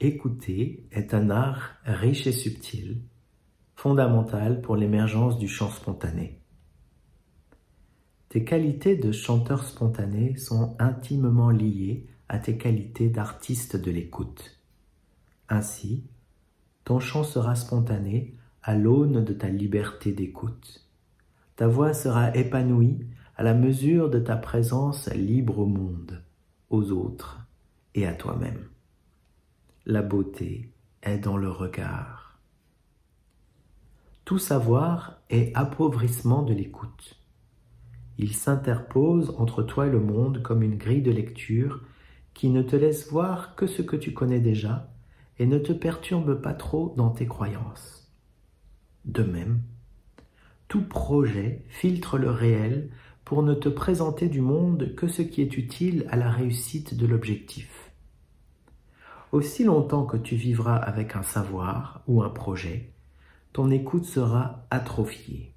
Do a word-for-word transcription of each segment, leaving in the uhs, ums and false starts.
Écouter est un art riche et subtil, fondamental pour l'émergence du chant spontané. Tes qualités de chanteur spontané sont intimement liées à tes qualités d'artiste de l'écoute. Ainsi, ton chant sera spontané à l'aune de ta liberté d'écoute. Ta voix sera épanouie à la mesure de ta présence libre au monde, aux autres et à toi-même. La beauté est dans le regard. Tout savoir est appauvrissement de l'écoute. Il s'interpose entre toi et le monde comme une grille de lecture qui ne te laisse voir que ce que tu connais déjà et ne te perturbe pas trop dans tes croyances. De même, tout projet filtre le réel pour ne te présenter du monde que ce qui est utile à la réussite de l'objectif. Aussi longtemps que tu vivras avec un savoir ou un projet, ton écoute sera atrophiée.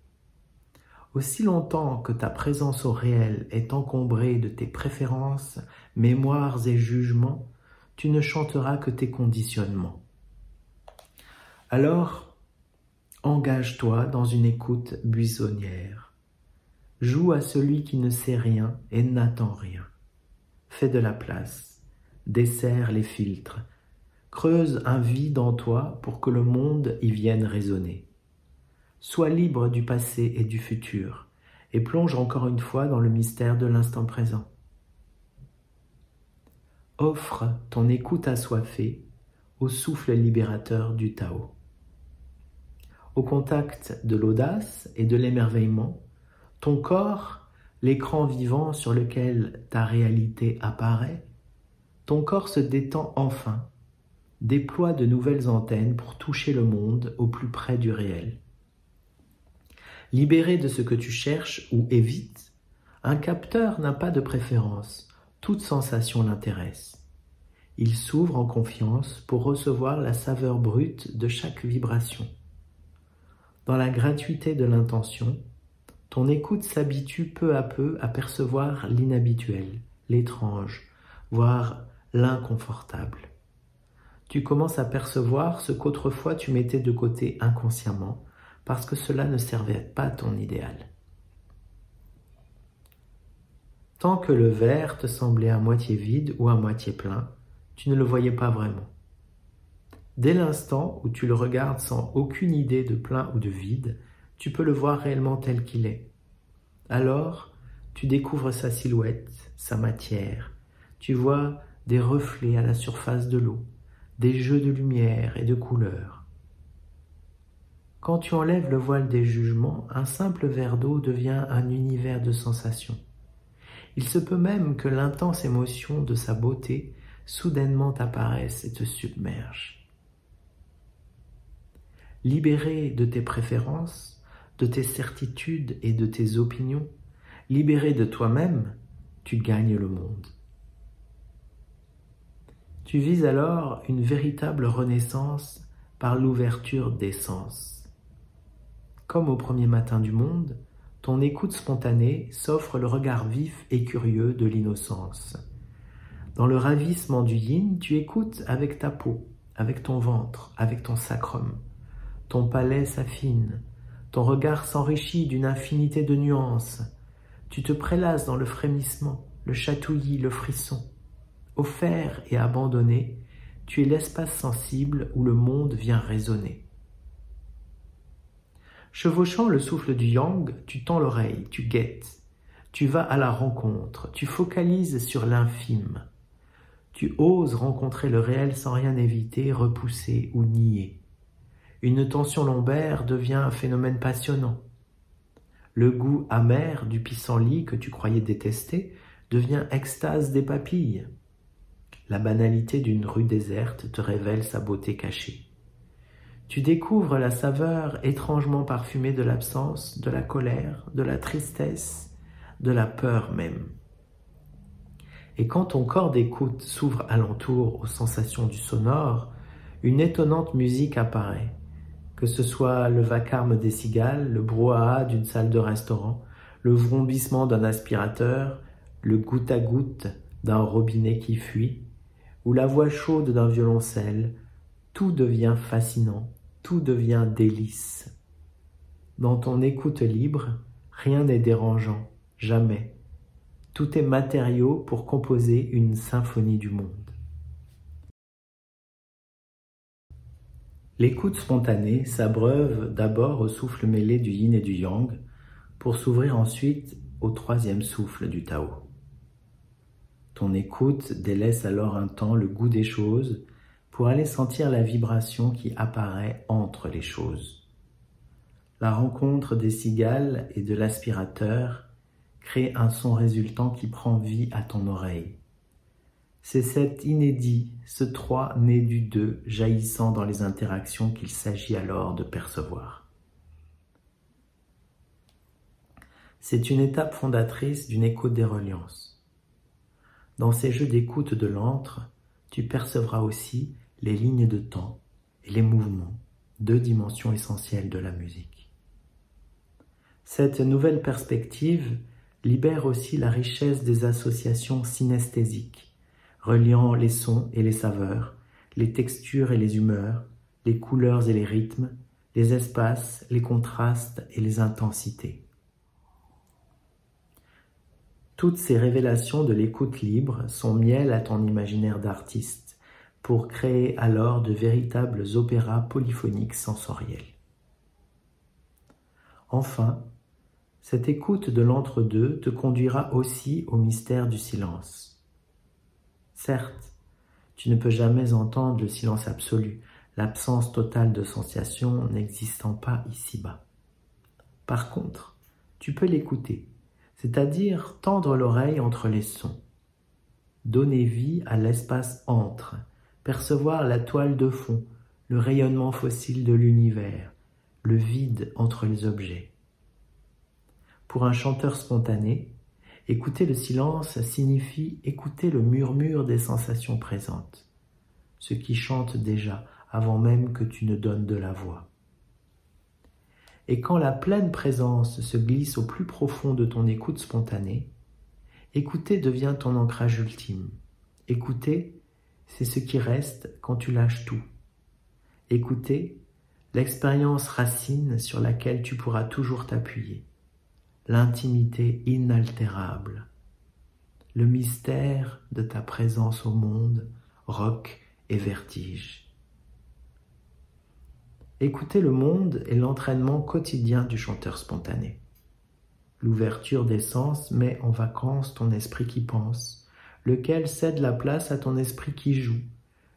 Aussi longtemps que ta présence au réel est encombrée de tes préférences, mémoires et jugements, tu ne chanteras que tes conditionnements. Alors, engage-toi dans une écoute buissonnière. Joue à celui qui ne sait rien et n'attend rien. Fais de la place, desserre les filtres, creuse un vide en toi pour que le monde y vienne résonner. Sois libre du passé et du futur et plonge encore une fois dans le mystère de l'instant présent. Offre ton écoute assoiffée au souffle libérateur du Tao. Au contact de l'audace et de l'émerveillement, ton corps, l'écran vivant sur lequel ta réalité apparaît, ton corps se détend enfin, déploie de nouvelles antennes pour toucher le monde au plus près du réel. Libéré de ce que tu cherches ou évites, un capteur n'a pas de préférence, toute sensation l'intéresse. Il s'ouvre en confiance pour recevoir la saveur brute de chaque vibration. Dans la gratuité de l'intention, ton écoute s'habitue peu à peu à percevoir l'inhabituel, l'étrange, voire l'inconfortable. Tu commences à percevoir ce qu'autrefois tu mettais de côté inconsciemment parce que cela ne servait pas à ton idéal. Tant que le verre te semblait à moitié vide ou à moitié plein, tu ne le voyais pas vraiment. Dès l'instant où tu le regardes sans aucune idée de plein ou de vide, tu peux le voir réellement tel qu'il est. Alors, tu découvres sa silhouette, sa matière. Tu vois des reflets à la surface de l'eau, des jeux de lumière et de couleurs. Quand tu enlèves le voile des jugements, un simple verre d'eau devient un univers de sensations. Il se peut même que l'intense émotion de sa beauté soudainement t'apparaisse et te submerge. Libéré de tes préférences, de tes certitudes et de tes opinions, libéré de toi-même, tu gagnes le monde. Tu vises alors une véritable renaissance par l'ouverture des sens. Comme au premier matin du monde, ton écoute spontanée s'offre le regard vif et curieux de l'innocence. Dans le ravissement du yin, tu écoutes avec ta peau, avec ton ventre, avec ton sacrum. Ton palais s'affine, ton regard s'enrichit d'une infinité de nuances. Tu te prélasses dans le frémissement, le chatouillis, le frisson. Offert et abandonné, tu es l'espace sensible où le monde vient résonner. Chevauchant le souffle du yang, tu tends l'oreille, tu guettes. Tu vas à la rencontre, tu focalises sur l'infime. Tu oses rencontrer le réel sans rien éviter, repousser ou nier. Une tension lombaire devient un phénomène passionnant. Le goût amer du pissenlit que tu croyais détester devient extase des papilles. La banalité d'une rue déserte te révèle sa beauté cachée. Tu découvres la saveur étrangement parfumée de l'absence, de la colère, de la tristesse, de la peur même. Et quand ton corps d'écoute s'ouvre alentour aux sensations du sonore, une étonnante musique apparaît. Que ce soit le vacarme des cigales, le brouhaha d'une salle de restaurant, le vrombissement d'un aspirateur, le goutte à goutte d'un robinet qui fuit, ou la voix chaude d'un violoncelle, tout devient fascinant, tout devient délice. Dans ton écoute libre, rien n'est dérangeant, jamais. Tout est matériau pour composer une symphonie du monde. L'écoute spontanée s'abreuve d'abord au souffle mêlé du yin et du yang, pour s'ouvrir ensuite au troisième souffle du Tao. Ton écoute délaisse alors un temps le goût des choses pour aller sentir la vibration qui apparaît entre les choses. La rencontre des cigales et de l'aspirateur crée un son résultant qui prend vie à ton oreille. C'est cet inédit, ce trois né du deux jaillissant dans les interactions qu'il s'agit alors de percevoir. C'est une étape fondatrice d'une écoute des reliances. Dans ces jeux d'écoute de l'antre, tu percevras aussi les lignes de temps et les mouvements, deux dimensions essentielles de la musique. Cette nouvelle perspective libère aussi la richesse des associations synesthésiques, reliant les sons et les saveurs, les textures et les humeurs, les couleurs et les rythmes, les espaces, les contrastes et les intensités. Toutes ces révélations de l'écoute libre sont miel à ton imaginaire d'artiste pour créer alors de véritables opéras polyphoniques sensoriels. Enfin, cette écoute de l'entre-deux te conduira aussi au mystère du silence. Certes, tu ne peux jamais entendre le silence absolu, l'absence totale de sensations n'existant pas ici-bas. Par contre, tu peux l'écouter, c'est-à-dire tendre l'oreille entre les sons, donner vie à l'espace entre, percevoir la toile de fond, le rayonnement fossile de l'univers, le vide entre les objets. Pour un chanteur spontané, écouter le silence signifie écouter le murmure des sensations présentes, ce qui chante déjà avant même que tu ne donnes de la voix. Et quand la pleine présence se glisse au plus profond de ton écoute spontanée, écouter devient ton ancrage ultime. Écouter, c'est ce qui reste quand tu lâches tout. Écouter, l'expérience racine sur laquelle tu pourras toujours t'appuyer. L'intimité inaltérable. Le mystère de ta présence au monde, roc et vertige. Écouter le monde est l'entraînement quotidien du chanteur spontané. L'ouverture des sens met en vacances ton esprit qui pense, lequel cède la place à ton esprit qui joue,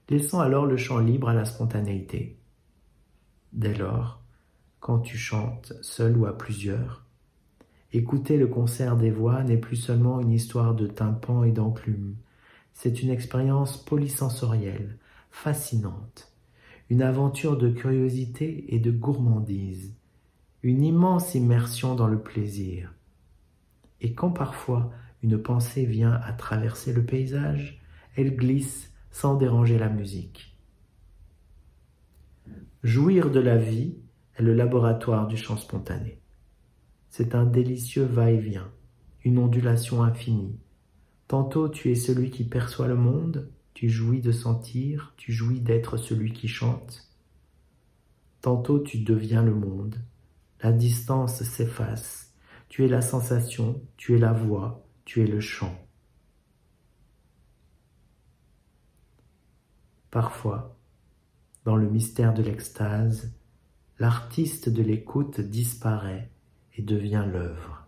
laissant alors le champ libre à la spontanéité. Dès lors, quand tu chantes seul ou à plusieurs, écouter le concert des voix n'est plus seulement une histoire de tympan et d'enclume, c'est une expérience polysensorielle, fascinante. Une aventure de curiosité et de gourmandise, une immense immersion dans le plaisir. Et quand parfois une pensée vient à traverser le paysage, elle glisse sans déranger la musique. Jouir de la vie est le laboratoire du chant spontané. C'est un délicieux va-et-vient, une ondulation infinie. Tantôt tu es celui qui perçoit le monde, tu jouis de sentir, tu jouis d'être celui qui chante. Tantôt tu deviens le monde, la distance s'efface, tu es la sensation, tu es la voix, tu es le chant. Parfois, dans le mystère de l'extase, l'artiste de l'écoute disparaît et devient l'œuvre.